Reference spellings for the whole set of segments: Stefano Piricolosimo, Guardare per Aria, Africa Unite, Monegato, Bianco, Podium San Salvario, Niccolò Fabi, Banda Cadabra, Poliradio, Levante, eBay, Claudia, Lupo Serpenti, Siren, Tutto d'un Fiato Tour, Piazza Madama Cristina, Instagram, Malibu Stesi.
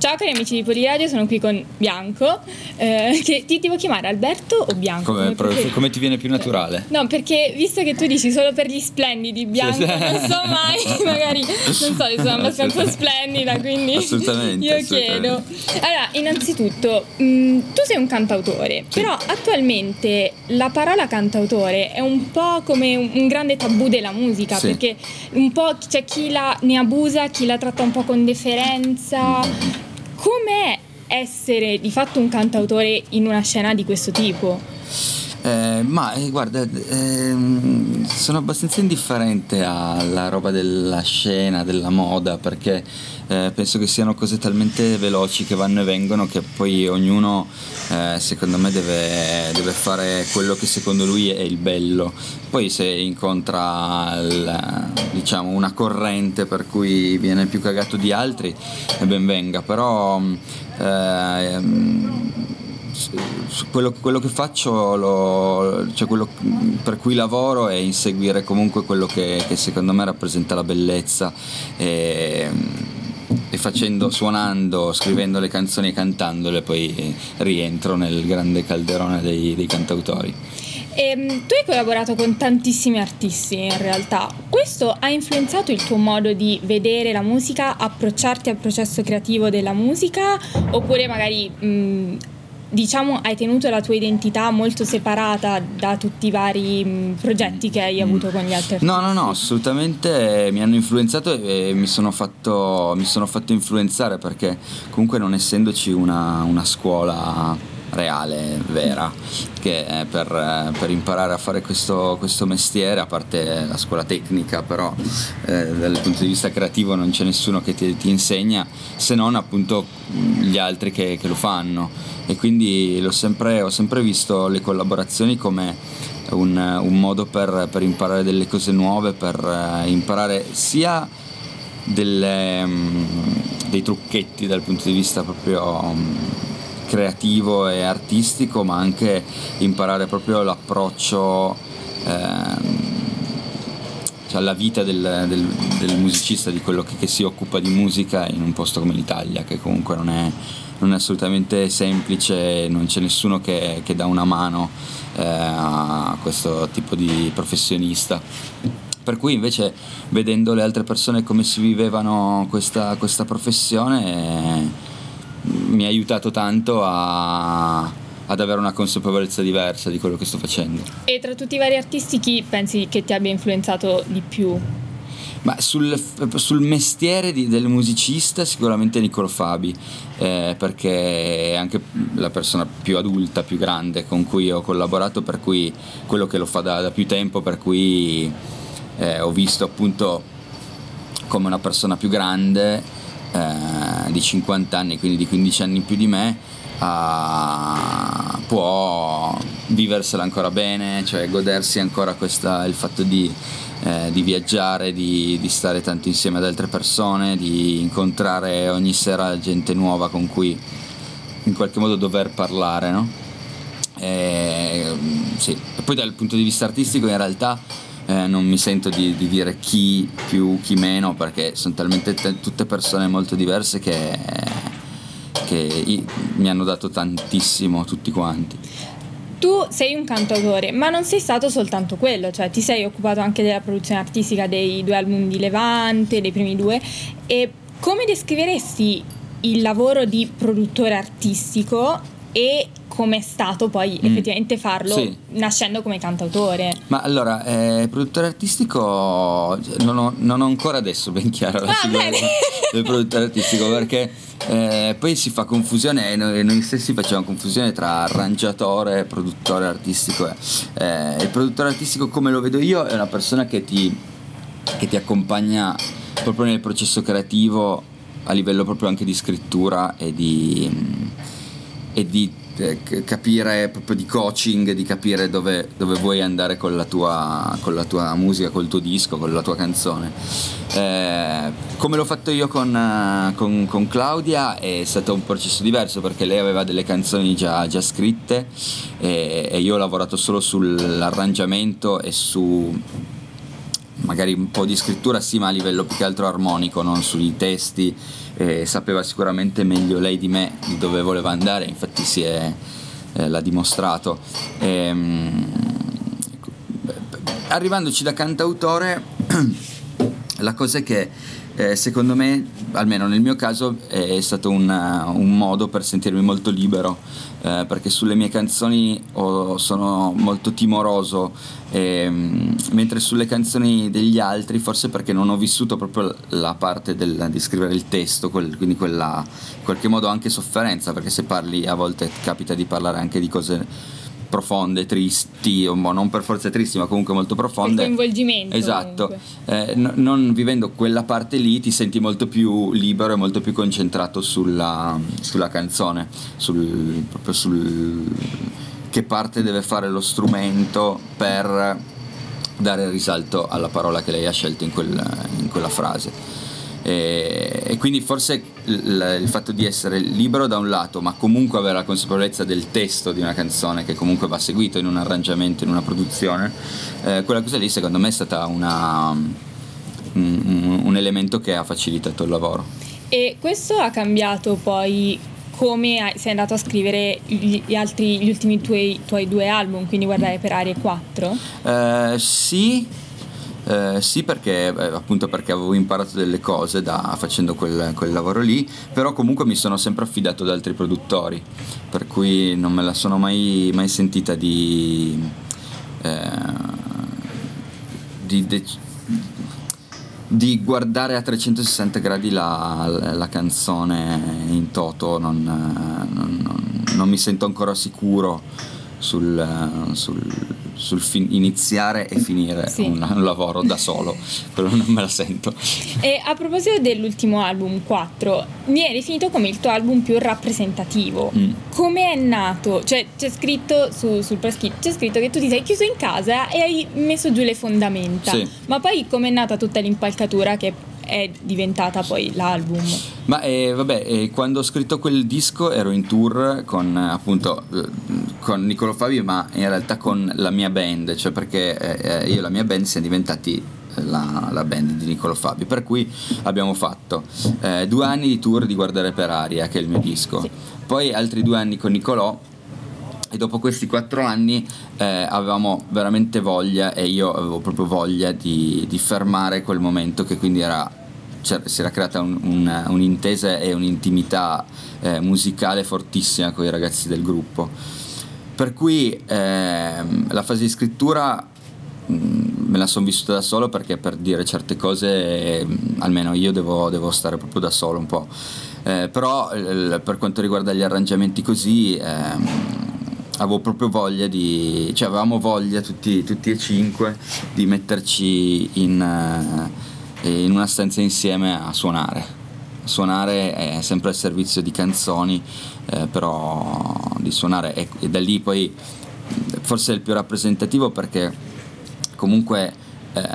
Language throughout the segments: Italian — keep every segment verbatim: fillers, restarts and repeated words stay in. Ciao cari amici di Poliradio, sono qui con Bianco. Eh, che ti devo chiamare Alberto o Bianco? Come, come, proprio, come ti viene più naturale? No, perché visto che tu dici solo per gli splendidi Bianco, sì, sì. non so mai, magari non so se sono abbastanza splendida, quindi assolutamente, io assolutamente. chiedo. Allora, innanzitutto, mh, tu sei un cantautore, sì. però attualmente la parola cantautore è un po' come un, un grande tabù della musica, sì. perché un po' c'è chi la ne abusa, chi la tratta un po' con deferenza. Com'è essere di fatto un cantautore in una scena di questo tipo? Eh, ma guarda, eh, sono abbastanza indifferente alla roba della scena, della moda, perché eh, penso che siano cose talmente veloci che vanno e vengono che poi ognuno eh, secondo me deve, deve fare quello che secondo lui è il bello. Poi se incontra la, diciamo una corrente per cui viene più cagato di altri, ben venga, però eh, Quello, quello che faccio, lo, cioè quello per cui lavoro, è inseguire comunque quello che, che secondo me rappresenta la bellezza e, e facendo, suonando, scrivendo le canzoni e cantandole poi rientro nel grande calderone dei, dei cantautori. E, tu hai collaborato con tantissimi artisti in realtà, questo ha influenzato il tuo modo di vedere la musica, approcciarti al processo creativo della musica, oppure magari... Mh, diciamo hai tenuto la tua identità molto separata da tutti i vari mh, progetti che hai avuto con gli altri artisti? No, no, no, assolutamente mi hanno influenzato e mi sono fatto, mi sono fatto influenzare, perché comunque non essendoci una, una scuola reale, vera, che è per, per imparare a fare questo, questo mestiere, a parte la scuola tecnica, però eh, dal punto di vista creativo non c'è nessuno che ti, ti insegna, se non appunto gli altri che, che lo fanno, e quindi l'ho sempre, ho sempre visto le collaborazioni come un, un modo per, per imparare delle cose nuove, per imparare sia delle, dei trucchetti dal punto di vista proprio creativo e artistico, ma anche imparare proprio l'approccio ehm, cioè alla vita del, del, del musicista, di quello che, che si occupa di musica in un posto come l'Italia, che comunque non è, non è assolutamente semplice, non c'è nessuno che, che dà una mano eh, a questo tipo di professionista. Per cui invece, vedendo le altre persone come si vivevano questa, questa professione, eh, mi ha aiutato tanto a, ad avere una consapevolezza diversa di quello che sto facendo. E tra tutti i vari artisti, chi pensi che ti abbia influenzato di più? Ma sul, sul mestiere di, del musicista sicuramente Niccolò Fabi, eh, perché è anche la persona più adulta, più grande con cui ho collaborato, per cui quello che lo fa da, da più tempo, per cui eh, ho visto appunto come una persona più grande, Eh, di cinquanta anni, quindi di quindici anni più di me, eh, può viversela ancora bene, cioè godersi ancora questa, il fatto di, eh, di viaggiare, di, di stare tanto insieme ad altre persone, di incontrare ogni sera gente nuova con cui in qualche modo dover parlare, no? E, sì. E poi dal punto di vista artistico in realtà Eh, non mi sento di, di dire chi più, chi meno, perché sono talmente t- tutte persone molto diverse che, che i, mi hanno dato tantissimo tutti quanti. Tu sei un cantautore, ma non sei stato soltanto quello, cioè ti sei occupato anche della produzione artistica dei due album di Levante, dei primi due, e come descriveresti il lavoro di produttore artistico e com'è stato poi mm. effettivamente farlo sì. nascendo come cantautore? Ma allora, eh, produttore artistico non ho, non ho ancora adesso ben chiaro la ah, figura del produttore artistico, perché eh, poi si fa confusione, e noi, noi stessi facevamo confusione tra arrangiatore e produttore artistico. Eh, il produttore artistico, come lo vedo io, è una persona che ti, che ti accompagna proprio nel processo creativo, a livello proprio anche di scrittura e di... e di capire proprio di coaching, di capire dove, dove vuoi andare con la tua, con la tua musica, col tuo disco, con la tua canzone. Eh, come l'ho fatto io con, con, con Claudia è stato un processo diverso, perché lei aveva delle canzoni già, già scritte e, e io ho lavorato solo sull'arrangiamento e su magari un po' di scrittura, sì, ma a livello più che altro armonico, non sui testi e sapeva sicuramente meglio lei di me di dove voleva andare, infatti si è, eh, l'ha dimostrato. E, arrivandoci da cantautore, la cosa è che eh, secondo me, almeno nel mio caso, è stato una, un modo per sentirmi molto libero, eh, perché sulle mie canzoni oh, sono molto timoroso, eh, mentre sulle canzoni degli altri, forse perché non ho vissuto proprio la parte del, di scrivere il testo, quel, quindi quella, in qualche modo anche sofferenza, perché se parli a volte capita di parlare anche di cose profonde, tristi, o non per forza tristi, ma comunque molto profonde. Il coinvolgimento. Esatto. Eh, n- non vivendo quella parte lì, ti senti molto più libero e molto più concentrato sulla, sulla canzone, sul, proprio sul che parte deve fare lo strumento per dare risalto alla parola che lei ha scelto in quella, in quella frase. E, e quindi forse il, il fatto di essere libero da un lato, ma comunque avere la consapevolezza del testo di una canzone che comunque va seguito in un arrangiamento, in una produzione, eh, quella cosa lì secondo me è stata una, un, un elemento che ha facilitato il lavoro. E questo ha cambiato poi come sei andato a scrivere gli altri, gli ultimi tuoi, tuoi due album, quindi Guardare per Aria quattro? Eh, sì. Eh, sì, perché eh, appunto perché avevo imparato delle cose da, facendo quel, quel lavoro lì, però comunque mi sono sempre affidato ad altri produttori, per cui non me la sono mai, mai sentita di, eh, di, de- di guardare a trecentosessanta gradi la, la, la canzone in toto, non, non, non mi sento ancora sicuro sul, sul sul fin- iniziare e finire sì. un, un lavoro da solo, quello non me la sento. E a proposito dell'ultimo album quattro, mi è definito come il tuo album più rappresentativo. Mm. Come è nato? Cioè c'è scritto su, sul press kit, c'è scritto che tu ti sei chiuso in casa e hai messo giù le fondamenta, sì. Ma poi com'è nata tutta l'impalcatura che è diventata poi l'album? Ma eh, vabbè, eh, quando ho scritto quel disco ero in tour con appunto eh, con Niccolò Fabi, ma in realtà con la mia band, cioè perché eh, io e la mia band siamo diventati la, la band di Niccolò Fabi, per cui abbiamo fatto eh, due anni di tour di Guardare per Aria, che è il mio disco, sì. Poi altri due anni con Niccolò, e dopo questi quattro anni eh, avevamo veramente voglia, e io avevo proprio voglia di, di fermare quel momento, che quindi era C'era, si era creata un, un, un'intesa e un'intimità eh, musicale fortissima con i ragazzi del gruppo, per cui eh, la fase di scrittura mh, me la sono vissuta da solo, perché per dire certe cose eh, almeno io devo, devo stare proprio da solo un po', eh, però l- per quanto riguarda gli arrangiamenti così eh, avevo proprio voglia di, cioè avevamo voglia tutti, tutti e cinque di metterci in eh, in una stanza insieme a suonare. Suonare è sempre al servizio di canzoni, eh, però di suonare, e, e da lì poi forse è il più rappresentativo, perché comunque eh,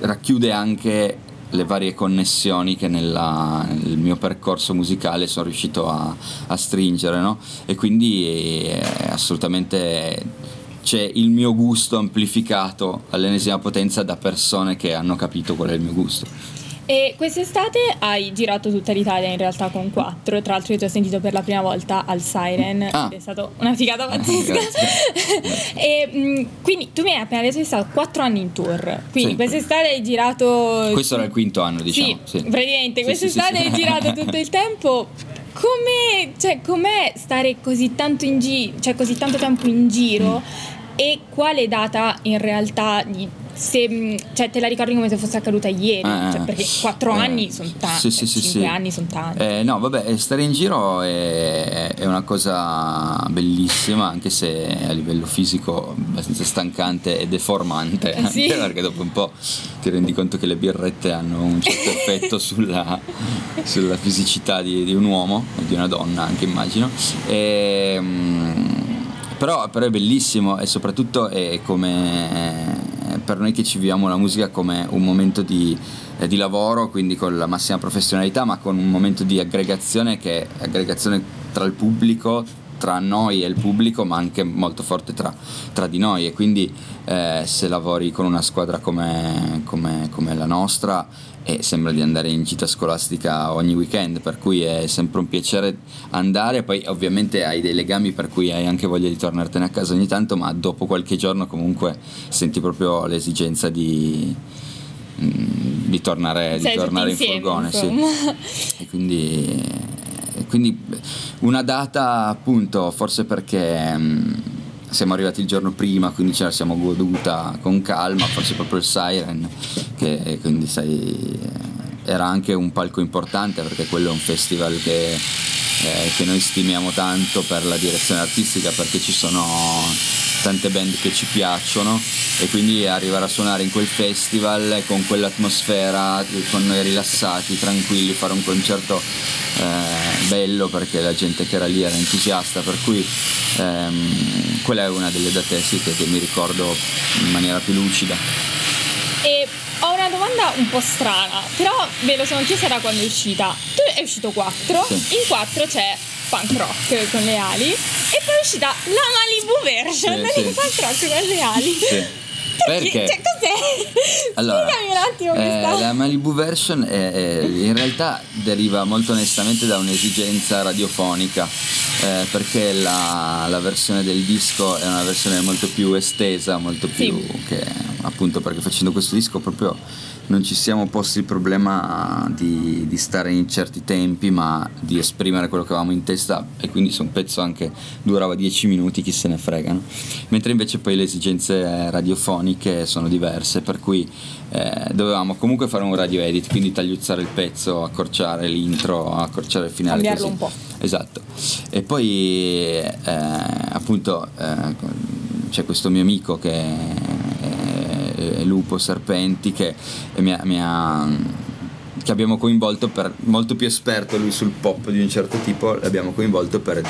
racchiude anche le varie connessioni che nella, nel mio percorso musicale sono riuscito a, a stringere, no? E quindi è assolutamente... c'è il mio gusto amplificato all'ennesima potenza da persone che hanno capito qual è il mio gusto. E quest'estate hai girato tutta l'Italia in realtà con quattro, tra l'altro io ti ho sentito per la prima volta al Siren, ah. È stata una figata pazzesca. E, quindi tu mi hai appena detto che sei stato quattro anni in tour, quindi sì. Quest'estate hai girato... Questo era il quinto anno, diciamo. Sì, sì. Praticamente sì, quest'estate sì, sì, hai sì. girato tutto il tempo. Come, cioè, com'è stare così tanto in gi- cioè così tanto tempo in giro, e quale data in realtà di, se, cioè, te la ricordi come se fosse accaduta ieri? Eh, cioè, perché quattro eh, anni sono tanti, sì, sì, cinque sì. anni sono tanti. Eh, no, vabbè, stare in giro è, è una cosa bellissima, anche se a livello fisico abbastanza stancante e deformante, anche, sì. Perché dopo un po' ti rendi conto che le birrette hanno un certo effetto sulla, sulla fisicità di, di un uomo, o di una donna anche immagino. E, però, però è bellissimo, e soprattutto è come... per noi che ci viviamo la musica come un momento di, eh, di lavoro, quindi con la massima professionalità, ma con un momento di aggregazione, che è aggregazione tra il pubblico, tra noi e il pubblico, ma anche molto forte tra, tra di noi, e quindi eh, se lavori con una squadra come, come, come la nostra e sembra di andare in gita scolastica ogni weekend, per cui è sempre un piacere andare. Poi ovviamente hai dei legami per cui hai anche voglia di tornartene a casa ogni tanto, ma dopo qualche giorno comunque senti proprio l'esigenza di, di tornare, di tornare in furgone, sì. E quindi, quindi una data, appunto, forse perché siamo arrivati il giorno prima, quindi ce la siamo goduta con calma, forse proprio il Siren, che quindi sai, era anche un palco importante, perché quello è un festival che, eh, che noi stimiamo tanto per la direzione artistica, perché ci sono tante band che ci piacciono, e quindi arrivare a suonare in quel festival con quell'atmosfera, con noi rilassati, tranquilli, fare un concerto eh, bello, perché la gente che era lì era entusiasta, per cui ehm, quella è una delle date sì, che, che mi ricordo in maniera più lucida. E ho una domanda un po' strana, però ve lo sono chiesta da quando è uscita. Tu è uscito quattro, sì. In quattro c'è punk rock con le ali, e poi è uscita la Malibu version sì, sì. di punk rock con le ali. Sì. Perché? Perché? Cioè, cos'è? Allora, spiegami un attimo questa. Eh, la Malibu version è, è, in realtà deriva molto onestamente da un'esigenza radiofonica, eh, perché la, la versione del disco è una versione molto più estesa, molto più sì. che appunto perché facendo questo disco proprio non ci siamo posti il problema di, di stare in certi tempi, ma di esprimere quello che avevamo in testa, e quindi se un pezzo anche durava dieci minuti chi se ne frega, no? Mentre invece poi le esigenze radiofoniche sono diverse, per cui eh, dovevamo comunque fare un radio edit, quindi tagliuzzare il pezzo, accorciare l'intro, accorciare il finale, cambiarlo così. Un po'. Esatto. E poi eh, appunto eh, c'è questo mio amico che Lupo Serpenti che, mi ha, mi ha, che abbiamo coinvolto per, molto più esperto lui sul pop di un certo tipo, l'abbiamo coinvolto per,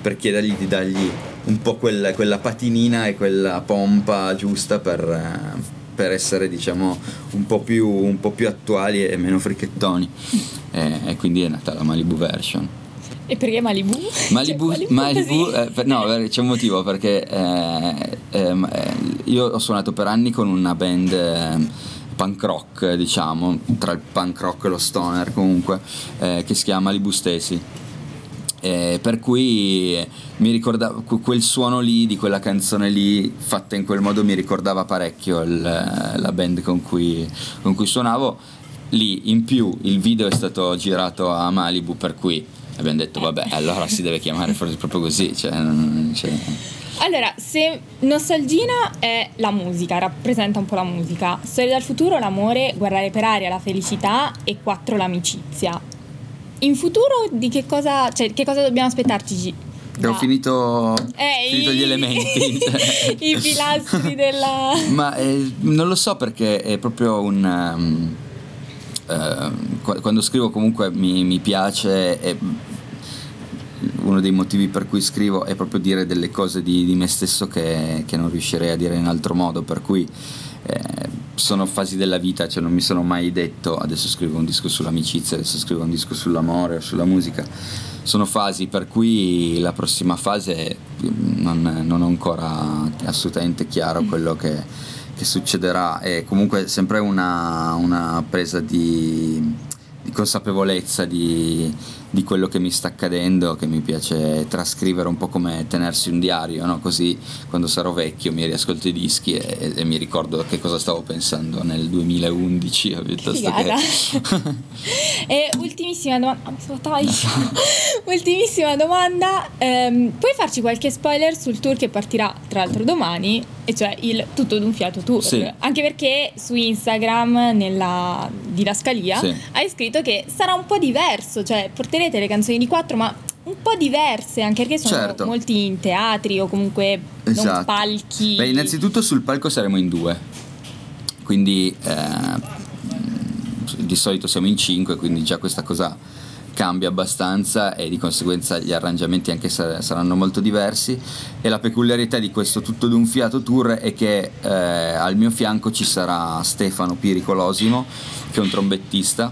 per chiedergli di dargli un po' quella, quella patinina e quella pompa giusta per, per essere diciamo un po' più, un po' più attuali e meno frichettoni, e, e quindi è nata la Malibu version. E perché Malibu? Malibu, cioè, Malibu eh, per, no, c'è un motivo, perché eh, eh, io ho suonato per anni con una band eh, punk rock, diciamo, tra il punk rock e lo stoner comunque, eh, che si chiama Malibu Stesi. Eh, per cui mi ricordava quel suono lì di quella canzone lì fatta in quel modo, mi ricordava parecchio il, la band con cui, con cui suonavo lì. In più il video è stato girato a Malibu, per cui abbiamo detto vabbè, allora si deve chiamare proprio così, cioè, cioè. Allora, se Nostalgina è la musica, rappresenta un po' la musica, Storia dal futuro l'amore, Guardare per aria la felicità e quattro l'amicizia. In futuro di che cosa, cioè che cosa dobbiamo aspettarci? Che ho finito, eh, finito gli i, elementi i pilastri della ma eh, non lo so, perché è proprio un um, Uh, quando scrivo comunque mi, mi piace, e uno dei motivi per cui scrivo è proprio dire delle cose di, di me stesso che, che non riuscirei a dire in altro modo, per cui eh, sono fasi della vita, cioè non mi sono mai detto adesso scrivo un disco sull'amicizia, adesso scrivo un disco sull'amore o sulla musica, sono fasi, per cui la prossima fase non, non ho ancora assolutamente chiaro quello che che succederà. È comunque sempre una, una presa di, di consapevolezza di, di quello che mi sta accadendo, che mi piace trascrivere, un po' come tenersi un diario, no? Così quando sarò vecchio mi riascolto i dischi e, e mi ricordo che cosa stavo pensando nel duemilaundici o piuttosto che, che... E ultimissima domanda ultimissima domanda ehm, puoi farci qualche spoiler sul tour che partirà tra l'altro domani, e cioè il Tutto d'un Fiato Tour, sì. Anche perché su Instagram nella didascalia sì. hai scritto che sarà un po' diverso, cioè porterete le canzoni di quattro ma un po' diverse, anche perché sono certo. molti in teatri o comunque esatto. non palchi. Beh, innanzitutto sul palco saremo in due, quindi eh, di solito siamo in cinque, quindi già questa cosa cambia abbastanza, e di conseguenza gli arrangiamenti anche sar- saranno molto diversi. E la peculiarità di questo Tutto d'un Fiato Tour è che eh, al mio fianco ci sarà Stefano Piricolosimo, che è un trombettista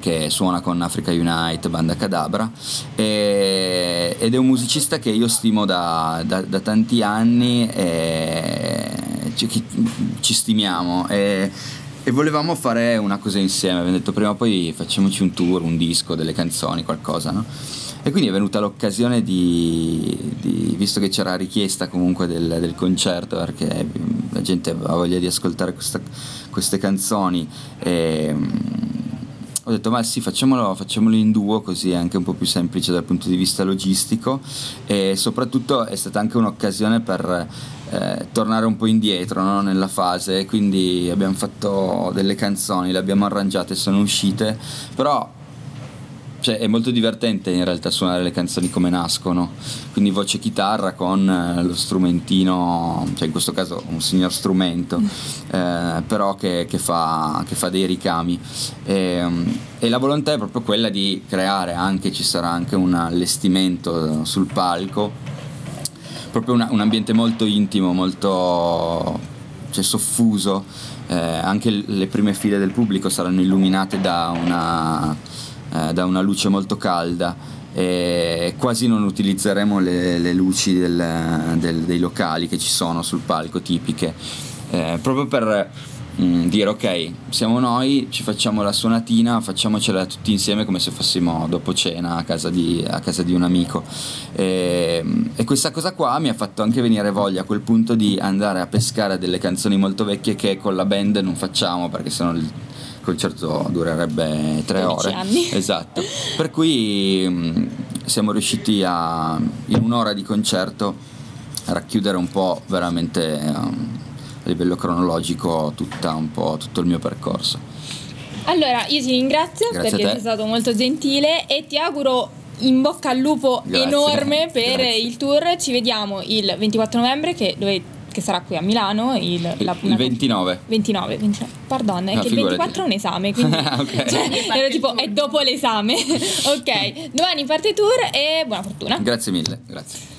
che suona con Africa Unite, Banda Cadabra, e, ed è un musicista che io stimo da, da, da tanti anni, e ci, ci stimiamo, e E volevamo fare una cosa insieme, abbiamo detto prima o poi facciamoci un tour, un disco, delle canzoni, qualcosa, no? E quindi è venuta l'occasione di, di visto che c'era richiesta comunque del, del concerto, perché la gente aveva voglia di ascoltare questa, queste canzoni, e ho detto ma sì, facciamolo, facciamolo in duo, così è anche un po' più semplice dal punto di vista logistico, e soprattutto è stata anche un'occasione per eh, tornare un po' indietro, no? Nella fase, quindi abbiamo fatto delle canzoni, le abbiamo arrangiate, sono uscite, però cioè, è molto divertente in realtà suonare le canzoni come nascono, quindi voce chitarra con lo strumentino, cioè in questo caso un signor strumento, eh, però che, che, fa, che fa dei ricami, e, e la volontà è proprio quella di creare anche, ci sarà anche un allestimento sul palco, proprio una, un ambiente molto intimo, molto cioè, soffuso, eh, anche le prime file del pubblico saranno illuminate da una... da una luce molto calda, e quasi non utilizzeremo le, le luci del, del, dei locali che ci sono sul palco, tipiche, eh, proprio per mh, dire ok, siamo noi, ci facciamo la suonatina, facciamocela tutti insieme come se fossimo dopo cena a casa di, a casa di un amico, e, e questa cosa qua mi ha fatto anche venire voglia a quel punto di andare a pescare delle canzoni molto vecchie che con la band non facciamo, perché sennò il concerto durerebbe tre ore, anni. Esatto, per cui mh, siamo riusciti a in un'ora di concerto a racchiudere un po' veramente um, a livello cronologico tutta un po' tutto il mio percorso. Allora io ti ringrazio. Grazie perché sei stato molto gentile e ti auguro in bocca al lupo. Grazie. Enorme per Grazie. Il tour, ci vediamo il ventiquattro novembre che dove che sarà qui a Milano il, la, il ventinove ventinove ventinove pardon, no, è che il ventiquattro è un esame, quindi okay. Cioè, ero tipo è dopo l'esame. Ok, domani parte tour e buona fortuna. Grazie mille. Grazie.